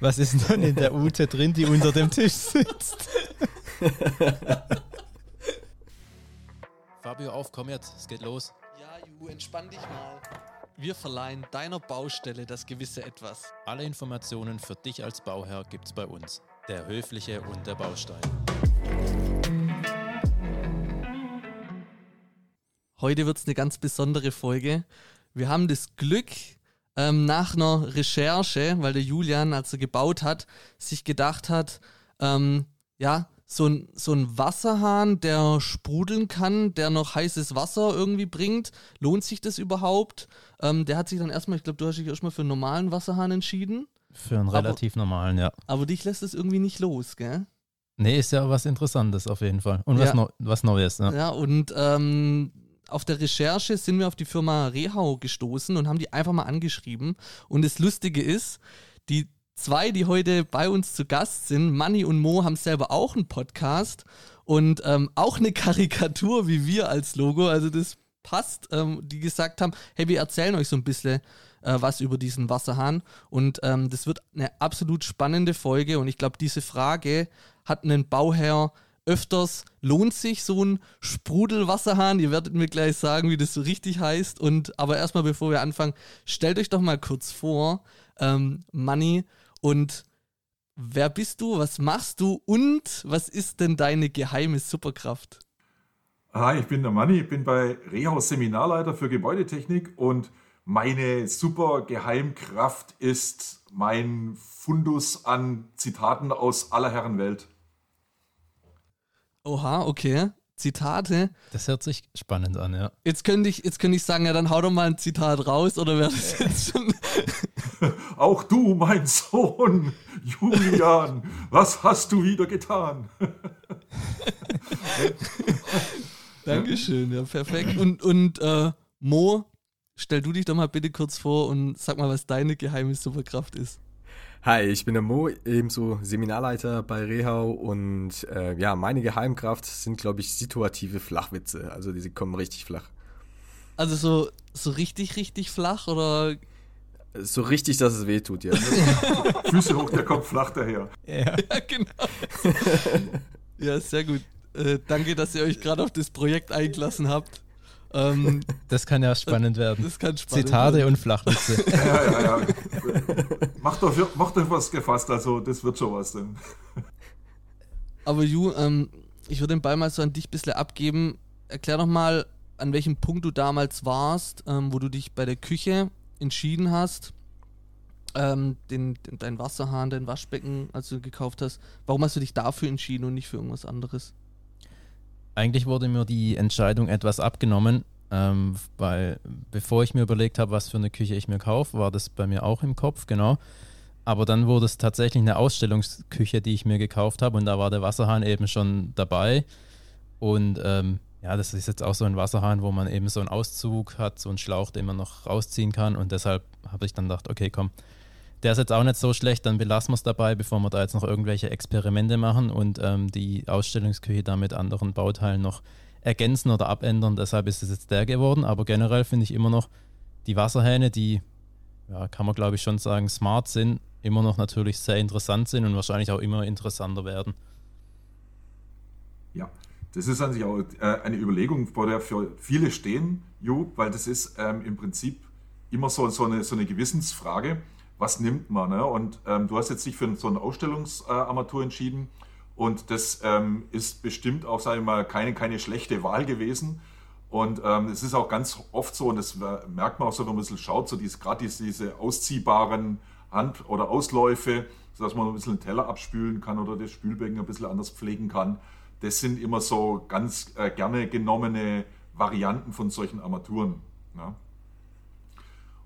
was ist denn in der Ute drin, die unter dem Tisch sitzt? Fabio, auf, komm jetzt, es geht los. Ja, Ju, entspann dich mal. Wir verleihen deiner Baustelle das gewisse Etwas. Alle Informationen für dich als Bauherr gibt's bei uns. Der Höfliche und der Baustein. Heute wird's eine ganz besondere Folge. Wir haben das Glück, nach einer Recherche, weil der Julian, als er gebaut hat, sich gedacht hat, so ein Wasserhahn, der sprudeln kann, der noch heißes Wasser irgendwie bringt, lohnt sich das überhaupt? Der hat sich dann erstmal, ich glaube, du hast dich erstmal für einen normalen Wasserhahn entschieden. Für einen relativ normalen, ja. Aber dich lässt es irgendwie nicht los, gell? Nee, ist ja was Interessantes auf jeden Fall. Und ja. was Neues, ne? Ja, und auf der Recherche sind wir auf die Firma Rehau gestoßen und haben die einfach mal angeschrieben. Und das Lustige ist, die zwei, die heute bei uns zu Gast sind, Manni und Mo, haben selber auch einen Podcast und auch eine Karikatur wie wir als Logo. Also das passt, die gesagt haben, hey, wir erzählen euch so ein bisschen was über diesen Wasserhahn. Und das wird eine absolut spannende Folge. Und ich glaube, diese Frage hat einen Bauherr öfters. Lohnt sich so ein Sprudelwasserhahn? Ihr werdet mir gleich sagen, wie das so richtig heißt. Aber erstmal, bevor wir anfangen, stellt euch doch mal kurz vor, Manni, und wer bist du, was machst du und was ist denn deine geheime Superkraft? Hi, ich bin der Manni, ich bin bei Rehau Seminarleiter für Gebäudetechnik und meine super Geheimkraft ist mein Fundus an Zitaten aus aller Herren Welt. Oha, okay. Zitate. Das hört sich spannend an, ja. Jetzt könnte ich sagen, ja, dann hau doch mal ein Zitat raus, oder wäre das jetzt schon... Auch du, mein Sohn, Julian, was hast du wieder getan? Dankeschön, ja, perfekt. Und Mo, stell du dich doch mal bitte kurz vor und sag mal, was deine geheime Superkraft ist. Hi, ich bin der Mo, ebenso Seminarleiter bei Rehau und meine Geheimkraft sind, glaube ich, situative Flachwitze. Also die kommen richtig flach. Also so richtig flach oder... So richtig, dass es weh tut, ja. Füße hoch, der Kopf flach daher. Ja genau. Ja, sehr gut. Danke, dass ihr euch gerade auf das Projekt eingelassen habt. Das kann ja spannend werden. Zitate und Flachwitze. Ja. Macht euch was gefasst, also das wird schon was denn. Aber Ju, ich würde den Ball mal so an dich ein bisschen abgeben. Erklär doch mal, an welchem Punkt du damals warst, wo du dich bei der Küche entschieden hast, dein Wasserhahn, dein Waschbecken, als du gekauft hast. Warum hast du dich dafür entschieden und nicht für irgendwas anderes? Eigentlich wurde mir die Entscheidung etwas abgenommen, bevor ich mir überlegt habe, was für eine Küche ich mir kaufe, war das bei mir auch im Kopf, genau. Aber dann wurde es tatsächlich eine Ausstellungsküche, die ich mir gekauft habe und da war der Wasserhahn eben schon dabei und das ist jetzt auch so ein Wasserhahn, wo man eben so einen Auszug hat, so einen Schlauch, den man noch rausziehen kann. Und deshalb habe ich dann gedacht, okay, komm, der ist jetzt auch nicht so schlecht, dann belassen wir es dabei, bevor wir da jetzt noch irgendwelche Experimente machen und die Ausstellungsküche da mit anderen Bauteilen noch ergänzen oder abändern. Deshalb ist es jetzt der geworden. Aber generell finde ich immer noch die Wasserhähne, die, ja, kann man glaube ich schon sagen, smart sind, immer noch natürlich sehr interessant sind und wahrscheinlich auch immer interessanter werden. Ja. Das ist an sich auch eine Überlegung, vor der viele stehen, Jo, weil das ist im Prinzip immer so eine Gewissensfrage, was nimmt man? Ne? Und du hast jetzt dich für so eine Ausstellungsarmatur entschieden und das ist bestimmt auch, sage ich mal, keine schlechte Wahl gewesen. Und es ist auch ganz oft so, und das merkt man auch so, wenn man ein bisschen schaut, so gerade diese ausziehbaren Hand- oder Ausläufe, sodass man ein bisschen den Teller abspülen kann oder das Spülbecken ein bisschen anders pflegen kann. Das sind immer so ganz gerne genommene Varianten von solchen Armaturen. Ja.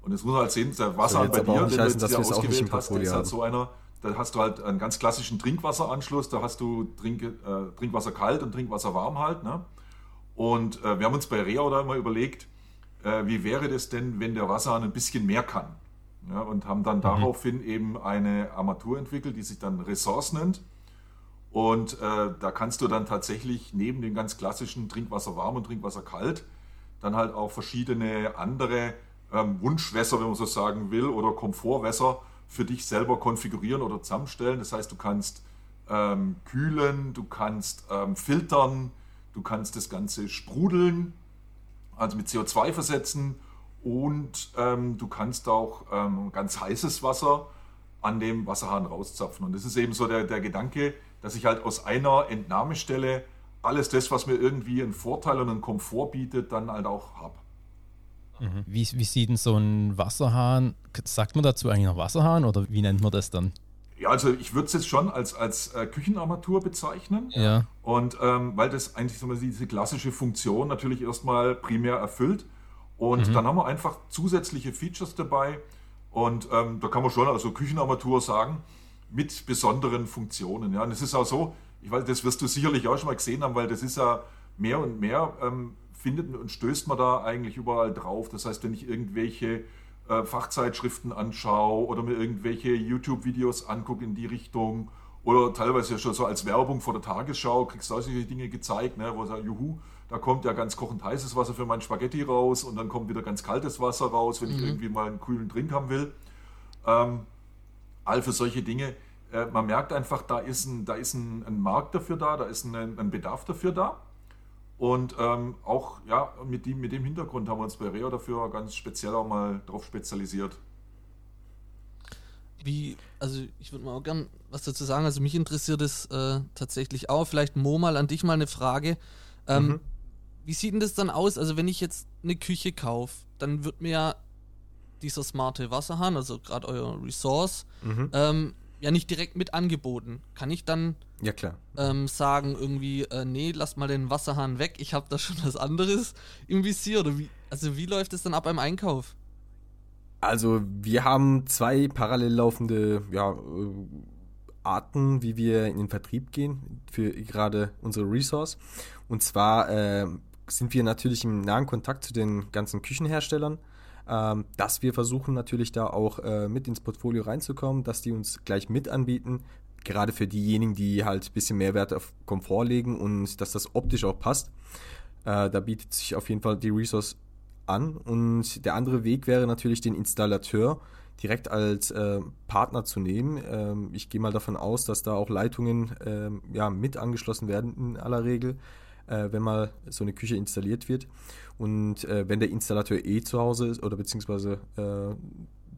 Und es muss halt sehen, der Wasserhahn bei dir, den du jetzt hier ausgewählt hast, ist halt so einer, da hast du halt einen ganz klassischen Trinkwasseranschluss, da hast du Trinkwasser kalt und Trinkwasser warm halt. Ne? Und wir haben uns bei Rehau da immer überlegt, wie wäre das denn, wenn der Wasserhahn ein bisschen mehr kann? Ja, und haben dann daraufhin eben eine Armatur entwickelt, die sich dann RE.SOURCE nennt. Und da kannst du dann tatsächlich neben dem ganz klassischen Trinkwasser warm und Trinkwasser kalt dann halt auch verschiedene andere Wunschwässer, wenn man so sagen will, oder Komfortwässer für dich selber konfigurieren oder zusammenstellen. Das heißt, du kannst kühlen, du kannst filtern, du kannst das Ganze sprudeln, also mit CO2 versetzen, und du kannst auch ganz heißes Wasser an dem Wasserhahn rauszapfen. Und das ist eben so der Gedanke, dass ich halt aus einer Entnahmestelle alles das, was mir irgendwie einen Vorteil und einen Komfort bietet, dann halt auch habe. Mhm. Wie sieht denn so ein Wasserhahn, sagt man dazu eigentlich noch Wasserhahn oder wie nennt man das dann? Ja, also ich würde es jetzt schon als Küchenarmatur bezeichnen. Ja. Und weil das eigentlich so diese klassische Funktion natürlich erstmal primär erfüllt. Und dann haben wir einfach zusätzliche Features dabei. Und da kann man schon also Küchenarmatur sagen, mit besonderen Funktionen. Ja. Und es ist auch so, ich weiß, das wirst du sicherlich auch schon mal gesehen haben, weil das ist ja mehr und mehr findet und stößt man da eigentlich überall drauf. Das heißt, wenn ich irgendwelche Fachzeitschriften anschaue oder mir irgendwelche YouTube-Videos angucke in die Richtung oder teilweise ja schon so als Werbung vor der Tagesschau, kriegst du auch solche Dinge gezeigt, ne, wo ich sage, juhu, da kommt ja ganz kochend heißes Wasser für mein Spaghetti raus und dann kommt wieder ganz kaltes Wasser raus, wenn ich irgendwie mal einen coolen Drink haben will. All für solche Dinge. Man merkt einfach, da ist ein Markt dafür da ist ein Bedarf dafür da. Und auch ja, mit dem Hintergrund haben wir uns bei REHAU dafür ganz speziell auch mal drauf spezialisiert. Also ich würde mal auch gern was dazu sagen. Also mich interessiert es tatsächlich auch. Vielleicht Mo, mal an dich mal eine Frage. Wie sieht denn das dann aus? Also wenn ich jetzt eine Küche kaufe, dann wird mir ja dieser smarte Wasserhahn, also gerade euer RE.SOURCE, ja nicht direkt mit angeboten. Kann ich dann sagen irgendwie, nee, lass mal den Wasserhahn weg, ich habe da schon was anderes im Visier? Oder wie läuft es dann ab beim Einkauf? Also wir haben zwei parallel laufende Arten, wie wir in den Vertrieb gehen, für gerade unsere RE.SOURCE. Und zwar sind wir natürlich im nahen Kontakt zu den ganzen Küchenherstellern, dass wir versuchen natürlich da auch mit ins Portfolio reinzukommen, dass die uns gleich mit anbieten, gerade für diejenigen, die halt ein bisschen Mehrwert auf Komfort legen und dass das optisch auch passt. Da bietet sich auf jeden Fall die RE.SOURCE an. Und der andere Weg wäre natürlich, den Installateur direkt als Partner zu nehmen. Ich gehe mal davon aus, dass da auch Leitungen mit angeschlossen werden in aller Regel, wenn mal so eine Küche installiert wird. Und wenn der Installateur zu Hause ist oder beziehungsweise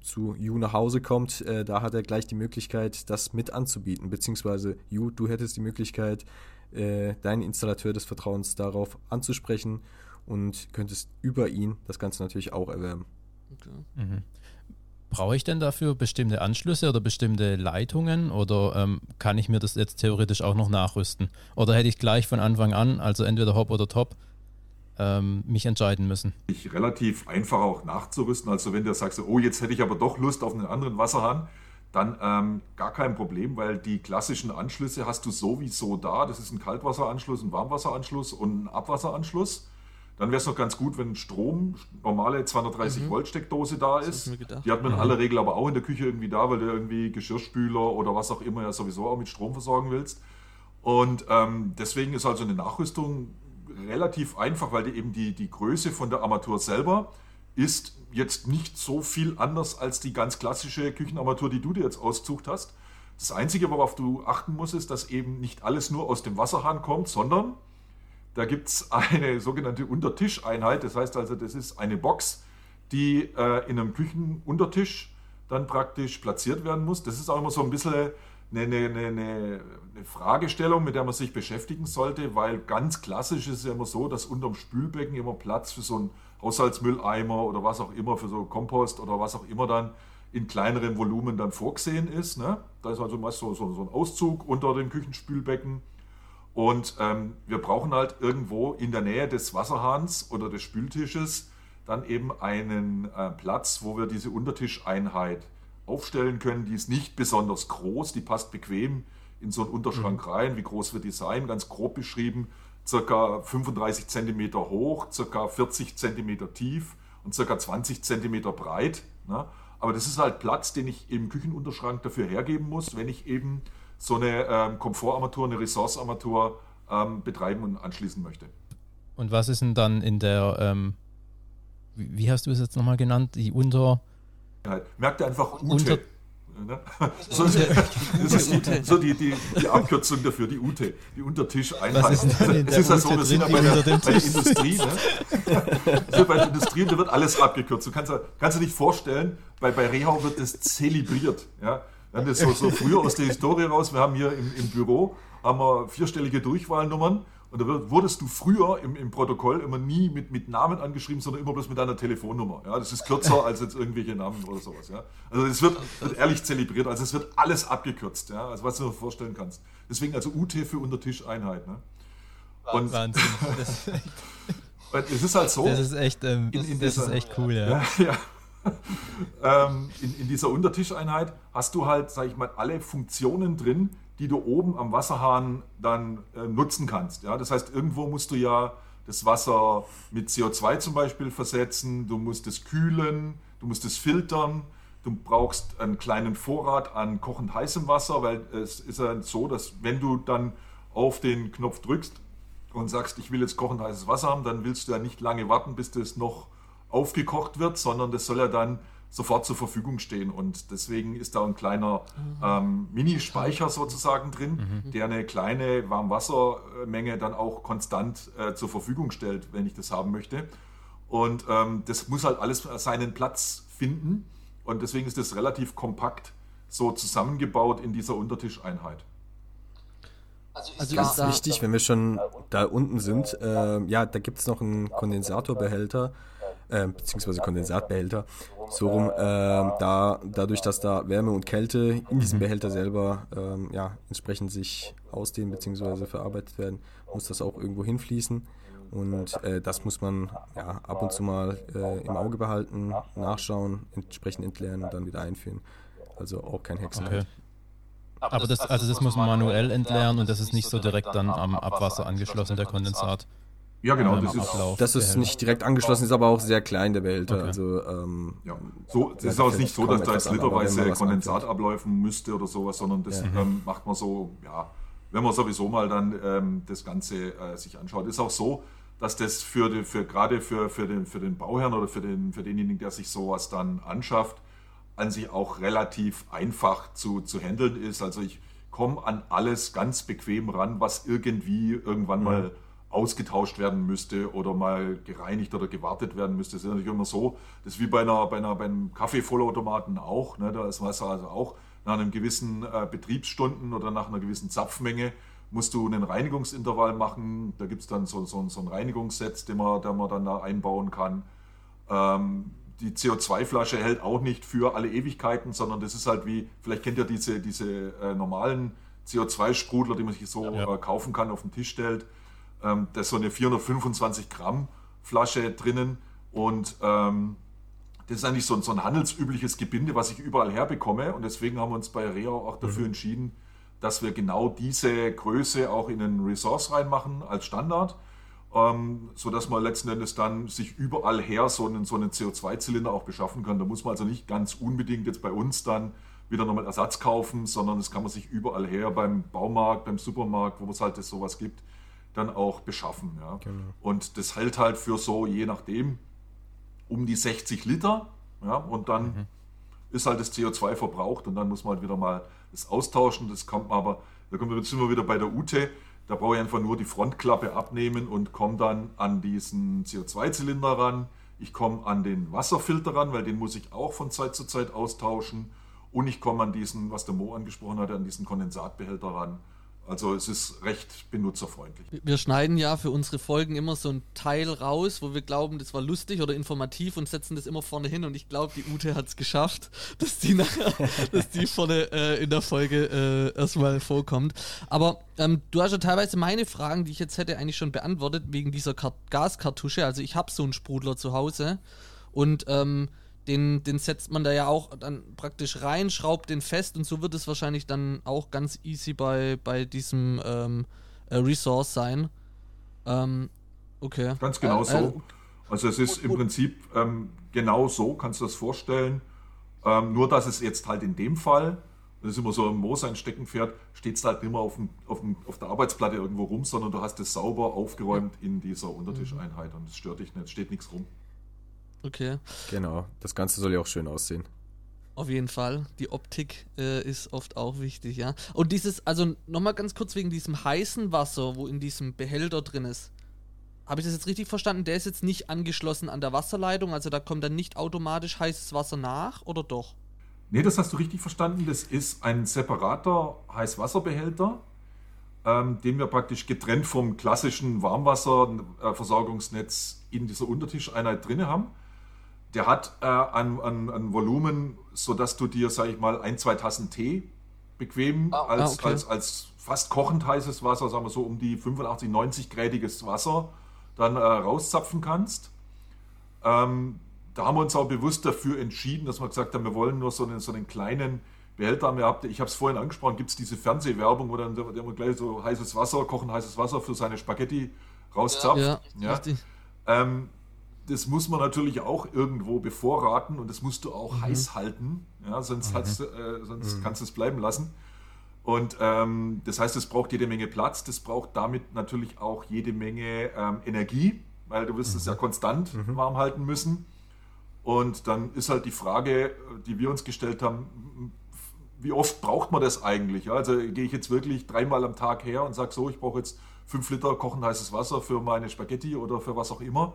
zu You nach Hause kommt, da hat er gleich die Möglichkeit, das mit anzubieten. Beziehungsweise You, du hättest die Möglichkeit, deinen Installateur des Vertrauens darauf anzusprechen und könntest über ihn das Ganze natürlich auch erwerben. Okay. Mhm. Brauche ich denn dafür bestimmte Anschlüsse oder bestimmte Leitungen oder kann ich mir das jetzt theoretisch auch noch nachrüsten? Oder hätte ich gleich von Anfang an, also entweder Hop oder Top, mich entscheiden müssen? Ich relativ einfach auch nachzurüsten. Also wenn du sagst, oh, jetzt hätte ich aber doch Lust auf einen anderen Wasserhahn, dann gar kein Problem, weil die klassischen Anschlüsse hast du sowieso da. Das ist ein Kaltwasseranschluss, ein Warmwasseranschluss und ein Abwasseranschluss. Dann wäre es noch ganz gut, wenn Strom, normale 230 Volt Steckdose da ist. Die hat man in aller Regel aber auch in der Küche irgendwie da, weil du irgendwie Geschirrspüler oder was auch immer ja sowieso auch mit Strom versorgen willst. Und deswegen ist also eine Nachrüstung relativ einfach, weil die eben die Größe von der Armatur selber ist jetzt nicht so viel anders als die ganz klassische Küchenarmatur, die du dir jetzt ausgesucht hast. Das Einzige, worauf du achten musst, ist, dass eben nicht alles nur aus dem Wasserhahn kommt, sondern da gibt es eine sogenannte Untertischeinheit, das heißt also, das ist eine Box, die in einem Küchenuntertisch dann praktisch platziert werden muss. Das ist auch immer so ein bisschen eine Fragestellung, mit der man sich beschäftigen sollte, weil ganz klassisch ist es ja immer so, dass unterm Spülbecken immer Platz für so einen Haushaltsmülleimer oder was auch immer, für so Kompost oder was auch immer dann in kleinerem Volumen dann vorgesehen ist, ne? Da ist also meist so ein Auszug unter dem Küchenspülbecken. Und wir brauchen halt irgendwo in der Nähe des Wasserhahns oder des Spültisches dann eben einen Platz, wo wir diese Untertischeinheit aufstellen können. Die ist nicht besonders groß, die passt bequem in so einen Unterschrank rein. Wie groß wird die sein? Ganz grob beschrieben, ca. 35 cm hoch, ca. 40 cm tief und ca. 20 cm breit. Ne? Aber das ist halt Platz, den ich im Küchenunterschrank dafür hergeben muss, wenn ich eben so eine Komfortarmatur, eine RE.SOURCE-Armatur betreiben und anschließen möchte. Und was ist denn dann in der, wie hast du es jetzt nochmal genannt, die Unter... Merkt ihr einfach UTE. Ne? So, das ist so die Abkürzung dafür, die UTE, die Untertischeinheit. Es ist ja so, wir sind ja bei der Industrie. Ne? So, bei der Industrie, da wird alles abgekürzt. Du kannst dir nicht vorstellen, weil bei Rehau wird das zelebriert. Ja? Dann ist so früher aus der Historie raus, wir haben hier im Büro haben wir vierstellige Durchwahlnummern. Und da wurdest du früher im Protokoll immer nie mit Namen angeschrieben, sondern immer bloß mit deiner Telefonnummer. Ja, das ist kürzer als jetzt irgendwelche Namen oder sowas. Ja. Also es wird ehrlich zelebriert. Also es wird alles abgekürzt, ja, also was du dir vorstellen kannst. Deswegen also UT für Untertischeinheit. Ne? Und Wahnsinn. Es ist halt so. Das ist echt, das ist echt cool. Ja. In dieser Untertischeinheit hast du halt, sag ich mal, alle Funktionen drin, die du oben am Wasserhahn dann nutzen kannst. Ja? Das heißt, irgendwo musst du ja das Wasser mit CO2 zum Beispiel versetzen, du musst es kühlen, du musst es filtern, du brauchst einen kleinen Vorrat an kochend heißem Wasser, weil es ist ja so, dass wenn du dann auf den Knopf drückst und sagst, ich will jetzt kochend heißes Wasser haben, dann willst du ja nicht lange warten, bis das noch aufgekocht wird, sondern das soll ja dann sofort zur Verfügung stehen. Und deswegen ist da ein kleiner Mini-Speicher sozusagen drin, der eine kleine Warmwassermenge dann auch konstant zur Verfügung stellt, wenn ich das haben möchte. Und das muss halt alles seinen Platz finden. Und deswegen ist das relativ kompakt so zusammengebaut in dieser Untertischeinheit. Also ist es wichtig, wenn wir schon da unten sind, da gibt es noch einen Kondensatorbehälter, beziehungsweise Kondensatbehälter, so rum, dadurch, dass da Wärme und Kälte in diesem Behälter selber entsprechend sich ausdehnen beziehungsweise verarbeitet werden, muss das auch irgendwo hinfließen und das muss man ab und zu mal im Auge behalten, nachschauen, entsprechend entleeren und dann wieder einführen. Also auch kein Hexenwerk. Okay. Aber das muss man manuell entleeren und das ist nicht so direkt dann am Abwasser angeschlossen, der Kondensat. Ja, genau, das ist nicht direkt angeschlossen, ist aber auch sehr klein, der Behälter. Okay. Also, so, es ist auch nicht so, dass da jetzt literweise Kondensat abläufen müsste oder sowas, sondern das macht man so, wenn man sowieso mal dann das Ganze sich anschaut. Ist auch so, dass das für den Bauherrn oder für denjenigen, der sich sowas dann anschafft, an sich auch relativ einfach zu handeln ist. Also ich komme an alles ganz bequem ran, was irgendwie irgendwann mal ausgetauscht werden müsste oder mal gereinigt oder gewartet werden müsste. Das ist natürlich immer so, das ist wie bei einem Kaffeevollautomaten auch, ne? Da ist Wasser also auch nach einem gewissen Betriebsstunden oder nach einer gewissen Zapfmenge musst du einen Reinigungsintervall machen. Da gibt es dann so einen Reinigungssatz, den man dann da einbauen kann. Die CO2-Flasche hält auch nicht für alle Ewigkeiten, sondern das ist halt wie, vielleicht kennt ihr diese normalen CO2-Sprudler, die man sich so kaufen kann, auf den Tisch stellt. Da ist so eine 425 Gramm Flasche drinnen und das ist eigentlich so ein handelsübliches Gebinde, was ich überall herbekomme, und deswegen haben wir uns bei Rehau auch dafür entschieden, dass wir genau diese Größe auch in einen RE.SOURCE reinmachen als Standard, sodass man letzten Endes dann sich überall her so einen CO2-Zylinder auch beschaffen kann. Da muss man also nicht ganz unbedingt jetzt bei uns dann wieder nochmal Ersatz kaufen, sondern das kann man sich überall her beim Baumarkt, beim Supermarkt, wo es halt das sowas gibt, dann auch beschaffen. Ja. Genau. Und das hält halt für so, je nachdem, um die 60 Liter. Ja, und dann ist halt das CO2 verbraucht und dann muss man halt wieder mal das austauschen. Das kommt man aber, jetzt sind wir wieder bei der UTE, da brauche ich einfach nur die Frontklappe abnehmen und komme dann an diesen CO2-Zylinder ran. Ich komme an den Wasserfilter ran, weil den muss ich auch von Zeit zu Zeit austauschen. Und ich komme an diesen, was der Mo angesprochen hatte, an diesen Kondensatbehälter ran. Also es ist recht benutzerfreundlich. Wir schneiden ja für unsere Folgen immer so ein Teil raus, wo wir glauben, das war lustig oder informativ, und setzen das immer vorne hin. Und ich glaube, die Ute hat es geschafft, dass die nachher, dass die vorne in der Folge erstmal vorkommt. Aber du hast ja teilweise meine Fragen, die ich jetzt hätte, eigentlich schon beantwortet, wegen dieser Gaskartusche. Also ich habe so einen Sprudler zu Hause und den setzt man da ja auch dann praktisch rein, schraubt den fest, und so wird es wahrscheinlich dann auch ganz easy bei diesem RE.SOURCE sein. Okay. Ganz genau so. Also es ist im Prinzip genau so, kannst du das vorstellen. Nur, dass es jetzt halt in dem Fall, das ist immer so, im Mo sein Steckenpferd, steht es halt nicht mehr auf der Arbeitsplatte irgendwo rum, sondern du hast es sauber aufgeräumt in dieser Untertischeinheit und es stört dich nicht, steht nichts rum. Okay. Genau, das Ganze soll ja auch schön aussehen. Auf jeden Fall. Die Optik ist oft auch wichtig, ja. Und dieses, also nochmal ganz kurz wegen diesem heißen Wasser, wo in diesem Behälter drin ist. Habe ich das jetzt richtig verstanden? Der ist jetzt nicht angeschlossen an der Wasserleitung, also da kommt dann nicht automatisch heißes Wasser nach, oder doch? Nee, das hast du richtig verstanden. Das ist ein separater Heißwasserbehälter, den wir praktisch getrennt vom klassischen Warmwasserversorgungsnetz in dieser Untertischeinheit drin haben. Der hat an Volumen, sodass du dir, sag ich mal, 1-2 Tassen Tee bequem als fast kochend heißes Wasser, sagen wir so um die 85-90-gradiges Wasser, dann rauszapfen kannst. Da haben wir uns auch bewusst dafür entschieden, dass wir gesagt haben, wir wollen nur so einen kleinen Behälter haben. Ich habe es vorhin angesprochen, gibt es diese Fernsehwerbung, wo dann immer gleich so heißes Wasser, kochen heißes Wasser für seine Spaghetti rauszapft. Ja. Das muss man natürlich auch irgendwo bevorraten und das musst du auch heiß halten, ja, sonst kannst du es bleiben lassen. Und das heißt, es braucht jede Menge Platz, das braucht damit natürlich auch jede Menge Energie, weil du wirst es ja konstant warm halten müssen. Und dann ist halt die Frage, die wir uns gestellt haben, wie oft braucht man das eigentlich? Also gehe ich jetzt wirklich 3-mal am Tag her und sage so, ich brauche jetzt 5 Liter kochend heißes Wasser für meine Spaghetti oder für was auch immer.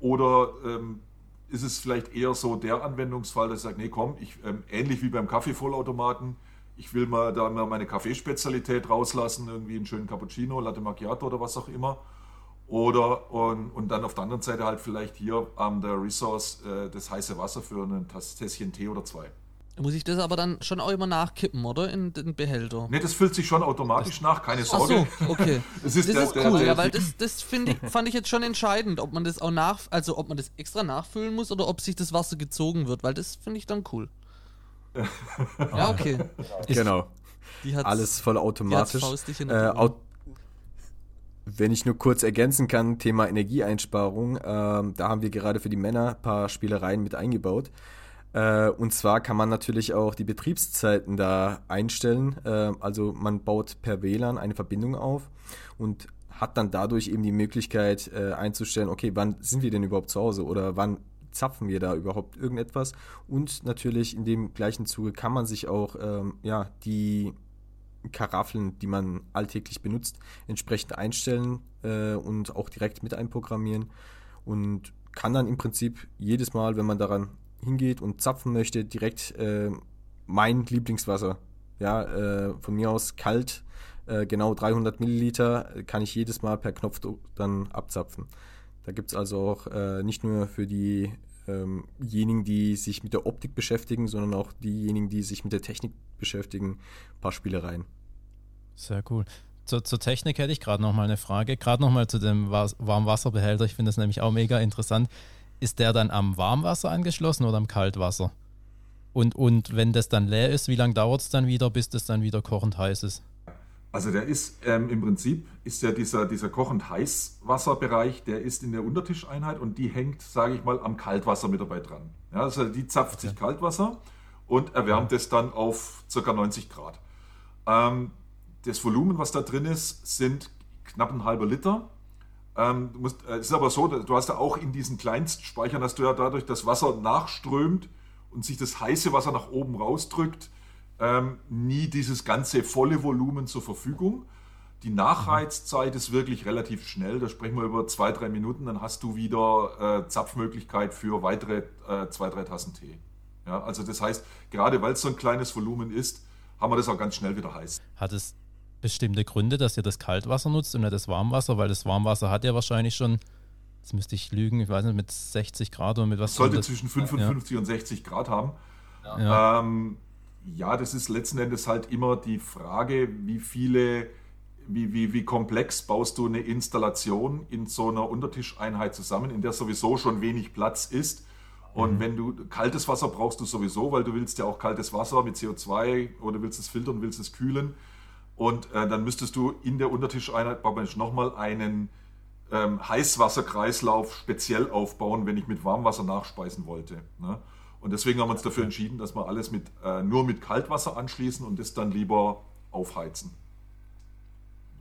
Oder ist es vielleicht eher so der Anwendungsfall, dass ich sage, nee komm, ähnlich wie beim Kaffeevollautomaten, ich will mal da meine Kaffeespezialität rauslassen, irgendwie einen schönen Cappuccino, Latte Macchiato oder was auch immer. Oder und dann auf der anderen Seite halt vielleicht hier an der RE.SOURCE das heiße Wasser für ein Tässchen Tee oder 2. Muss ich das aber dann schon auch immer nachkippen, oder? In den Behälter? Ne, das füllt sich schon automatisch nach, keine Sorge. Ach so, okay. Das ist cool, weil das fand ich jetzt schon entscheidend, ob man das auch ob man das extra nachfüllen muss oder ob sich das Wasser gezogen wird, weil das finde ich dann cool. Ja, okay. Genau. Alles voll automatisch. Wenn ich nur kurz ergänzen kann, Thema Energieeinsparung, da haben wir gerade für die Männer ein paar Spielereien mit eingebaut. Und zwar kann man natürlich auch die Betriebszeiten da einstellen. Also man baut per WLAN eine Verbindung auf und hat dann dadurch eben die Möglichkeit einzustellen, okay, wann sind wir denn überhaupt zu Hause oder wann zapfen wir da überhaupt irgendetwas. Und natürlich in dem gleichen Zuge kann man sich auch die Karaffeln, die man alltäglich benutzt, entsprechend einstellen und auch direkt mit einprogrammieren und kann dann im Prinzip jedes Mal, wenn man daran hingeht und zapfen möchte, direkt mein Lieblingswasser. Ja, von mir aus kalt, genau 300 Milliliter kann ich jedes Mal per Knopfdruck dann abzapfen. Da gibt es also auch nicht nur für diejenigen, die sich mit der Optik beschäftigen, sondern auch diejenigen, die sich mit der Technik beschäftigen, ein paar Spielereien. Sehr cool. Zur Technik hätte ich gerade noch mal eine Frage. Gerade noch mal zu dem Warmwasserbehälter. Ich finde das nämlich auch mega interessant. Ist der dann am Warmwasser angeschlossen oder am Kaltwasser? Und wenn das dann leer ist, wie lange dauert es dann wieder, bis das dann wieder kochend heiß ist? Also der ist im Prinzip, ist ja dieser kochend Heißwasserbereich, der ist in der Untertischeinheit und die hängt, sage ich mal, am Kaltwasser mit dabei dran. Ja, also die zapft sich Kaltwasser und erwärmt es dann auf ca. 90 Grad. Das Volumen, was da drin ist, sind knapp ein halber Liter. Es ist aber so, du hast ja auch in diesen Kleinstspeichern, dass du ja dadurch das Wasser nachströmt und sich das heiße Wasser nach oben rausdrückt, nie dieses ganze volle Volumen zur Verfügung. Die Nachheizzeit ist wirklich relativ schnell, da sprechen wir über 2-3 Minuten, dann hast du wieder Zapfmöglichkeit für weitere 2-3 Tassen Tee. Ja, also das heißt, gerade weil es so ein kleines Volumen ist, haben wir das auch ganz schnell wieder heiß. Hat es bestimmte Gründe, dass ihr das Kaltwasser nutzt und nicht das Warmwasser, weil das Warmwasser hat ja wahrscheinlich schon, jetzt müsste ich lügen, ich weiß nicht, mit 60 Grad oder mit was? Sollte zwischen 55 und 60 Grad haben. Ja. Das ist letzten Endes halt immer die Frage, wie komplex baust du eine Installation in so einer Untertischeinheit zusammen, in der sowieso schon wenig Platz ist. Und wenn du kaltes Wasser brauchst du sowieso, weil du willst ja auch kaltes Wasser mit CO2 oder willst es filtern, willst es kühlen. Und dann müsstest du in der Untertischeinheit nochmal einen Heißwasserkreislauf speziell aufbauen, wenn ich mit Warmwasser nachspeisen wollte. Ne? Und deswegen haben wir uns dafür entschieden, dass wir alles nur mit Kaltwasser anschließen und das dann lieber aufheizen.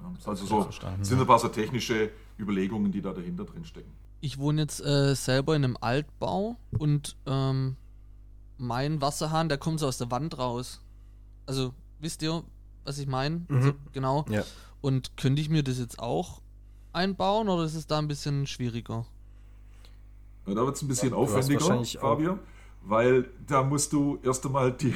Ja, das also so sind ein paar so technische Überlegungen, die da dahinter drin stecken. Ich wohne jetzt selber in einem Altbau und mein Wasserhahn, der kommt so aus der Wand raus. Also, wisst ihr, was ich meine? Mhm. Also, genau. Ja. Und könnte ich mir das jetzt auch einbauen oder ist es da ein bisschen schwieriger? Ja, da wird es ein bisschen aufwendiger, Fabio. Weil da musst du erst einmal die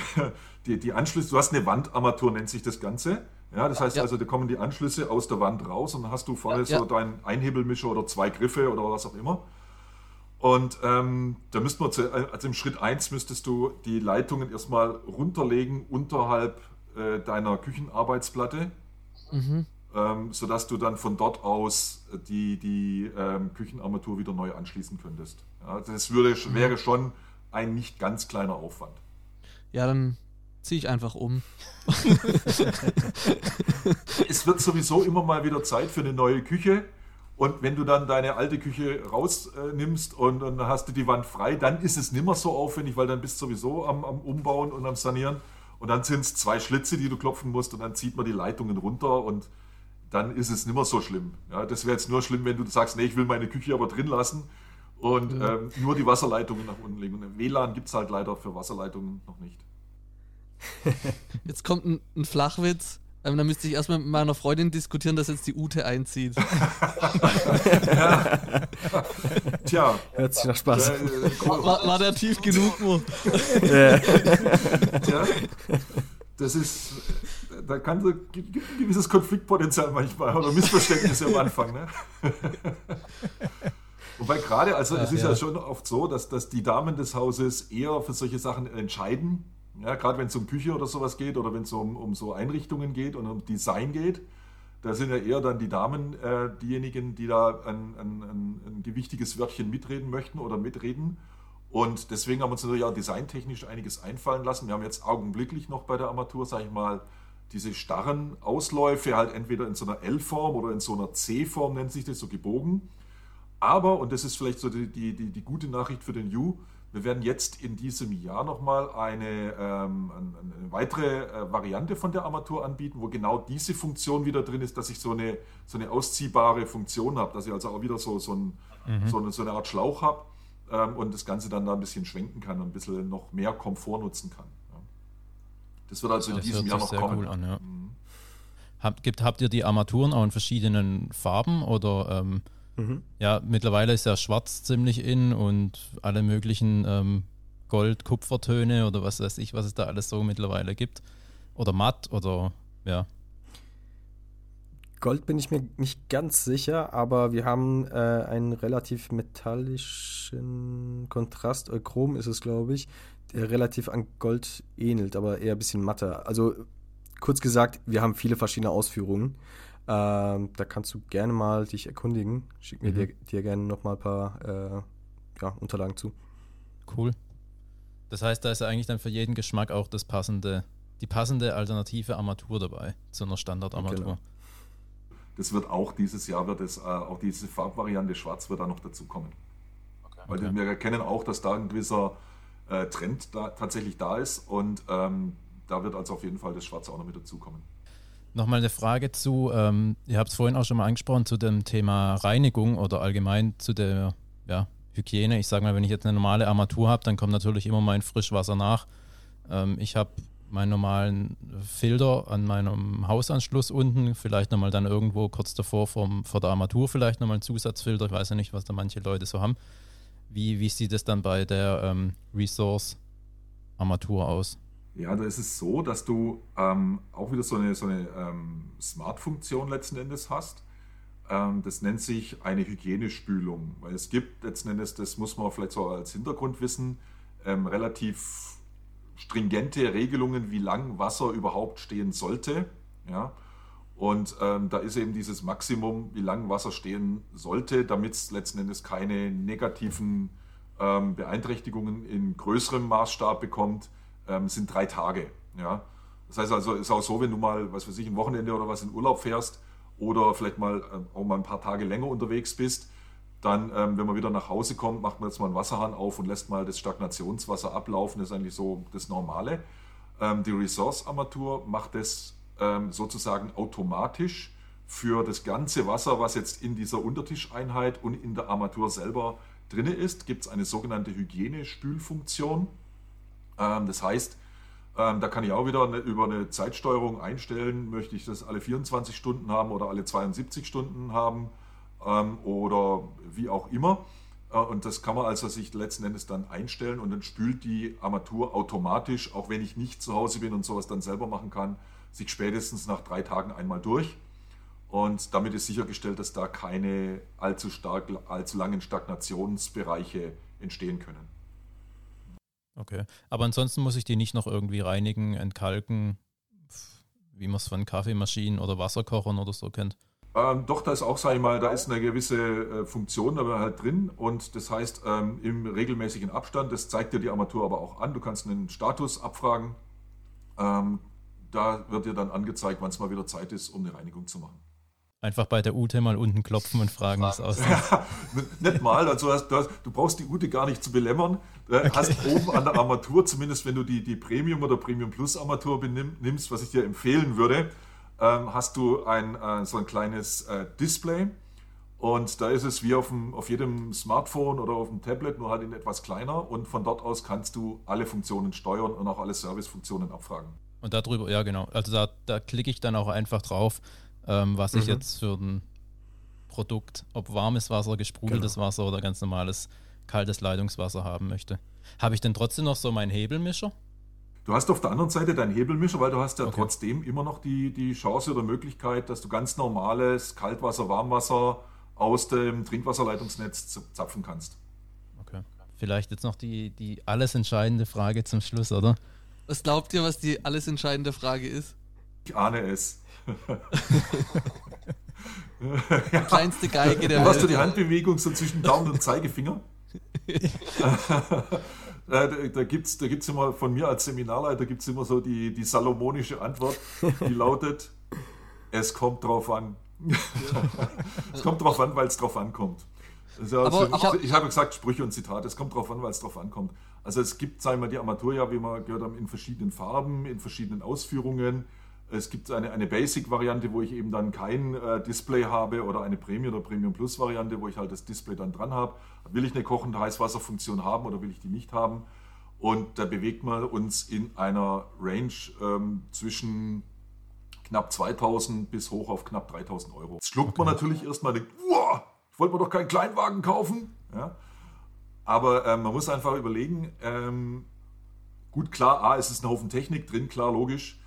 Anschlüsse, du hast eine Wandarmatur, nennt sich das Ganze. Ja, das heißt also, da kommen die Anschlüsse aus der Wand raus und dann hast du vorne so deinen Einhebelmischer oder zwei Griffe oder was auch immer. Und da müsste man, also im Schritt 1 müsstest du die Leitungen erstmal runterlegen unterhalb deiner Küchenarbeitsplatte, sodass du dann von dort aus die Küchenarmatur wieder neu anschließen könntest. Ja, das wäre schon ein nicht ganz kleiner Aufwand. Ja, dann ziehe ich einfach um. Es wird sowieso immer mal wieder Zeit für eine neue Küche. Und wenn du dann deine alte Küche rausnimmst und dann hast du die Wand frei, dann ist es nimmer so aufwendig, weil dann bist du sowieso am Umbauen und am Sanieren. Und dann sind es 2 Schlitze, die du klopfen musst und dann zieht man die Leitungen runter und dann ist es nimmer so schlimm. Ja, das wäre jetzt nur schlimm, wenn du sagst, nee, ich will meine Küche aber drin lassen. Und nur die Wasserleitungen nach unten legen. Und WLAN gibt es halt leider für Wasserleitungen noch nicht. Jetzt kommt ein Flachwitz. Da müsste ich erstmal mit meiner Freundin diskutieren, dass jetzt die UTE einzieht. Ja. Tja. Hört sich nach Spaß. War der tief genug? Ja. Tja. Das ist... Da gibt ein gewisses Konfliktpotenzial manchmal. Oder Missverständnisse am Anfang. Ne? Wobei gerade, also es ist ja schon oft so, dass die Damen des Hauses eher für solche Sachen entscheiden. Ja, gerade wenn es um Küche oder sowas geht oder wenn es um so Einrichtungen geht und um Design geht, da sind ja eher dann die Damen diejenigen, die da ein gewichtiges Wörtchen mitreden möchten oder mitreden. Und deswegen haben wir uns natürlich auch designtechnisch einiges einfallen lassen. Wir haben jetzt augenblicklich noch bei der Armatur, sage ich mal, diese starren Ausläufe halt entweder in so einer L-Form oder in so einer C-Form, nennt sich das, so gebogen. Aber, und das ist vielleicht so die gute Nachricht für den Ju, wir werden jetzt in diesem Jahr nochmal eine weitere Variante von der Armatur anbieten, wo genau diese Funktion wieder drin ist, dass ich so eine ausziehbare Funktion habe, dass ich also auch wieder so eine Art Schlauch habe und das Ganze dann da ein bisschen schwenken kann und ein bisschen noch mehr Komfort nutzen kann. Ja. Das wird also in diesem Jahr noch kommen. Cool an, ja. Habt ihr die Armaturen auch in verschiedenen Farben oder... Ja, mittlerweile ist ja schwarz ziemlich in und alle möglichen Gold-Kupfertöne oder was weiß ich, was es da alles so mittlerweile gibt. Oder matt oder, ja. Gold bin ich mir nicht ganz sicher, aber wir haben einen relativ metallischen Kontrast, Chrom ist es, glaube ich, der relativ an Gold ähnelt, aber eher ein bisschen matter. Also kurz gesagt, wir haben viele verschiedene Ausführungen. Da kannst du gerne mal dich erkundigen. Schick mir dir gerne nochmal ein paar Unterlagen zu. Cool. Das heißt, da ist ja eigentlich dann für jeden Geschmack auch die passende alternative Armatur dabei, zu einer Standardarmatur. Genau. Das wird auch dieses Jahr, auch diese Farbvariante Schwarz wird da noch dazukommen. Okay. Weil wir erkennen auch, dass da ein gewisser Trend da tatsächlich da ist und da wird also auf jeden Fall das Schwarze auch noch mit dazukommen. Nochmal eine Frage zu, ihr habt es vorhin auch schon mal angesprochen, zu dem Thema Reinigung oder allgemein zu der Hygiene. Ich sage mal, wenn ich jetzt eine normale Armatur habe, dann kommt natürlich immer mein Frischwasser nach. Ich habe meinen normalen Filter an meinem Hausanschluss unten, vielleicht nochmal dann irgendwo kurz davor vor der Armatur vielleicht nochmal einen Zusatzfilter. Ich weiß ja nicht, was da manche Leute so haben. Wie sieht es dann bei der RE.SOURCE-Armatur aus? Ja, da ist es so, dass du auch wieder so eine Smart-Funktion letzten Endes hast. Das nennt sich eine Hygienespülung, weil es gibt letzten Endes, das muss man vielleicht so als Hintergrund wissen, relativ stringente Regelungen, wie lang Wasser überhaupt stehen sollte. Ja? Und da ist eben dieses Maximum, wie lang Wasser stehen sollte, damit es letzten Endes keine negativen Beeinträchtigungen in größerem Maßstab bekommt. Sind 3 Tage. Ja? Das heißt also, es ist auch so, wenn du mal, was weiß ich, ein Wochenende oder was in Urlaub fährst oder vielleicht mal auch mal ein paar Tage länger unterwegs bist, dann, wenn man wieder nach Hause kommt, macht man jetzt mal einen Wasserhahn auf und lässt mal das Stagnationswasser ablaufen. Das ist eigentlich so das Normale. Die RE.SOURCE-Armatur macht das sozusagen automatisch für das ganze Wasser, was jetzt in dieser Untertischeinheit und in der Armatur selber drin ist, gibt es eine sogenannte Hygienespülfunktion. Das heißt, da kann ich auch wieder über eine Zeitsteuerung einstellen, möchte ich das alle 24 Stunden haben oder alle 72 Stunden haben oder wie auch immer. Und das kann man also sich letzten Endes dann einstellen und dann spült die Armatur automatisch, auch wenn ich nicht zu Hause bin und sowas dann selber machen kann, sich spätestens nach 3 Tagen einmal durch. Und damit ist sichergestellt, dass da keine allzu langen Stagnationsbereiche entstehen können. Okay, aber ansonsten muss ich die nicht noch irgendwie reinigen, entkalken, wie man es von Kaffeemaschinen oder Wasserkochern oder so kennt? Doch, da ist auch, sage ich mal, da ist eine gewisse Funktion da halt drin und das heißt im regelmäßigen Abstand, das zeigt dir die Armatur aber auch an, du kannst einen Status abfragen, da wird dir dann angezeigt, wann es mal wieder Zeit ist, um eine Reinigung zu machen. Einfach bei der UTE mal unten klopfen und fragen, was aussieht. Ja, nicht mal, also du brauchst die UTE gar nicht zu belämmern. Okay. Hast oben an der Armatur, zumindest wenn du die Premium oder Premium Plus Armatur nimmst, was ich dir empfehlen würde, hast du so ein kleines Display und da ist es wie auf jedem Smartphone oder auf dem Tablet, nur halt in etwas kleiner und von dort aus kannst du alle Funktionen steuern und auch alle Servicefunktionen abfragen. Und darüber, ja genau, also da klicke ich dann auch einfach drauf, was ich jetzt für ein Produkt, ob warmes Wasser, gesprudeltes Wasser oder ganz normales kaltes Leitungswasser haben möchte. Habe ich denn trotzdem noch so meinen Hebelmischer? Du hast auf der anderen Seite deinen Hebelmischer, weil du hast ja trotzdem immer noch die Chance oder Möglichkeit, dass du ganz normales Kaltwasser, Warmwasser aus dem Trinkwasserleitungsnetz zapfen kannst. Okay. Vielleicht jetzt noch die alles entscheidende Frage zum Schluss, oder? Was glaubt ihr, was die alles entscheidende Frage ist? Ich ahne es. Die kleinste Geige der Welt. Hast du die Handbewegung so zwischen Daumen und Zeigefinger? Da gibt's immer von mir als Seminarleiter gibt's immer so die salomonische Antwort, die lautet: Es kommt drauf an. Es kommt drauf an, weil es drauf ankommt. Also ich habe gesagt, Sprüche und Zitate, es kommt drauf an, weil es drauf ankommt. Also es gibt, sagen wir mal, die Armatur ja, wie wir gehört haben, in verschiedenen Farben, in verschiedenen Ausführungen. Es gibt eine Basic-Variante, wo ich eben dann kein Display habe oder eine Premium- oder Premium-Plus-Variante, wo ich halt das Display dann dran habe. Will ich eine kochende Heißwasserfunktion haben oder will ich die nicht haben? Und da bewegt man uns in einer Range zwischen knapp 2.000 bis hoch auf knapp 3.000 Euro. Jetzt schluckt man natürlich erstmal, denkt, wow, ich wollte mir doch keinen Kleinwagen kaufen. Ja? Aber man muss einfach überlegen, gut, klar, A, es ist ein Haufen Technik drin, klar, logisch.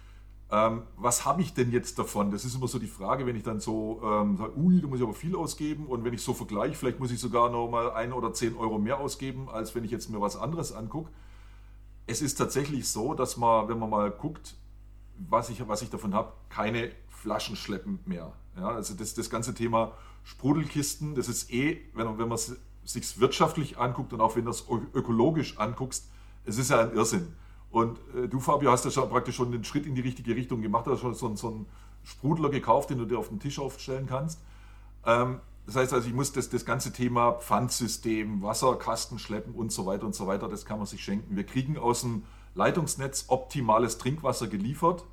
Was habe ich denn jetzt davon? Das ist immer so die Frage, wenn ich dann so sage, da muss ich aber viel ausgeben und wenn ich so vergleiche, vielleicht muss ich sogar noch mal 1 oder 10 Euro mehr ausgeben, als wenn ich jetzt mir was anderes angucke. Es ist tatsächlich so, dass man, wenn man mal guckt, was ich davon habe, keine Flaschen schleppen mehr. Ja, also das ganze Thema Sprudelkisten, das ist wenn man es sich wirtschaftlich anguckt und auch wenn du es ökologisch anguckst, es ist ja ein Irrsinn. Und du, Fabio, hast ja schon praktisch schon den Schritt in die richtige Richtung gemacht, hast schon so einen Sprudler gekauft, den du dir auf den Tisch aufstellen kannst. Das heißt also, ich muss das ganze Thema Pfandsystem, Wasserkasten schleppen und so weiter, das kann man sich schenken. Wir kriegen aus dem Leitungsnetz optimales Trinkwasser geliefert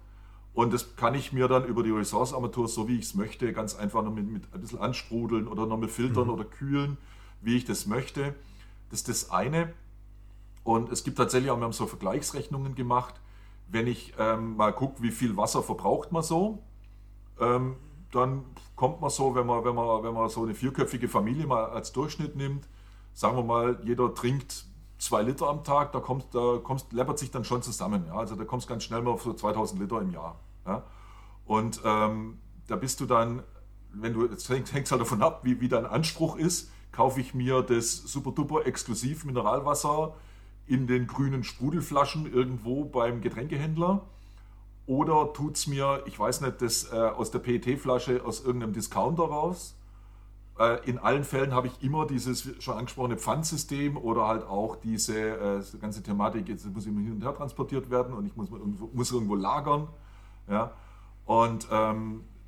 und das kann ich mir dann über die RE.SOURCE-Armatur, so wie ich es möchte, ganz einfach noch mit ein bisschen ansprudeln oder noch mit filtern oder kühlen, wie ich das möchte. Das ist das eine. Und es gibt tatsächlich auch, wir haben so Vergleichsrechnungen gemacht, wenn ich mal gucke, wie viel Wasser verbraucht man so, dann kommt man so, wenn man so eine 4-köpfige Familie mal als Durchschnitt nimmt, sagen wir mal, jeder trinkt 2 Liter am Tag, läppert sich dann schon zusammen. Ja? Also da kommst du ganz schnell mal auf so 2000 Liter im Jahr. Ja? Und da bist du dann, jetzt hängt es halt davon ab, wie dein Anspruch ist, kaufe ich mir das super-duper exklusiv Mineralwasser in den grünen Sprudelflaschen irgendwo beim Getränkehändler oder tut es mir, ich weiß nicht, das aus der PET-Flasche aus irgendeinem Discounter raus. In allen Fällen habe ich immer dieses schon angesprochene Pfandsystem oder halt auch diese ganze Thematik, jetzt muss ich immer hin und her transportiert werden und ich muss irgendwo lagern. Ja? Und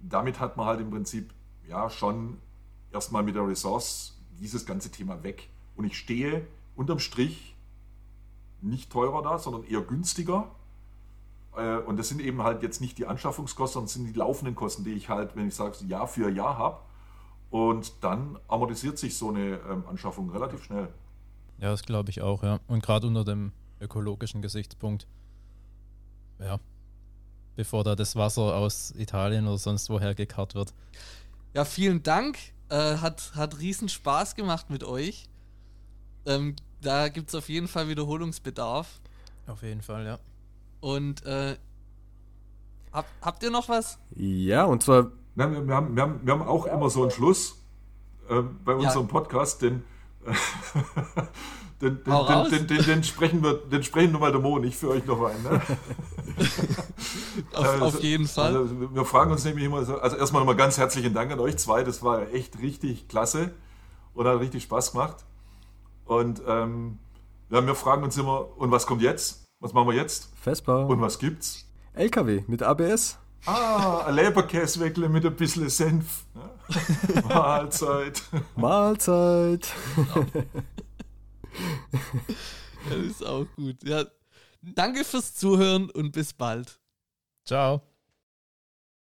damit hat man halt im Prinzip ja schon erstmal mit der RE.SOURCE dieses ganze Thema weg. Und ich stehe unterm Strich nicht teurer da, sondern eher günstiger. Und das sind eben halt jetzt nicht die Anschaffungskosten, sondern sind die laufenden Kosten, die ich halt, wenn ich sage, Jahr für Jahr habe. Und dann amortisiert sich so eine Anschaffung relativ schnell. Ja, das glaube ich auch, ja. Und gerade unter dem ökologischen Gesichtspunkt. Ja, bevor da das Wasser aus Italien oder sonst woher gekarrt wird. Ja, vielen Dank. Hat riesen Spaß gemacht mit euch. Da gibt es auf jeden Fall Wiederholungsbedarf. Auf jeden Fall, ja. Und habt ihr noch was? Ja, und zwar... Ja, wir haben auch immer so einen Schluss bei unserem Podcast, denn... Den sprechen wir mal der Mo und ich für euch noch ein. Ne? Auf jeden Fall. Also, wir fragen uns nämlich immer, also erstmal nochmal ganz herzlichen Dank an euch zwei, das war echt richtig klasse und hat richtig Spaß gemacht. Und wir fragen uns immer, und was kommt jetzt? Was machen wir jetzt? Vespa. Und was gibt's? LKW mit ABS. Ein Leberkäsweckle mit ein bisschen Senf. Ne? Mahlzeit. Das ist auch gut. Ja, danke fürs Zuhören und bis bald. Ciao.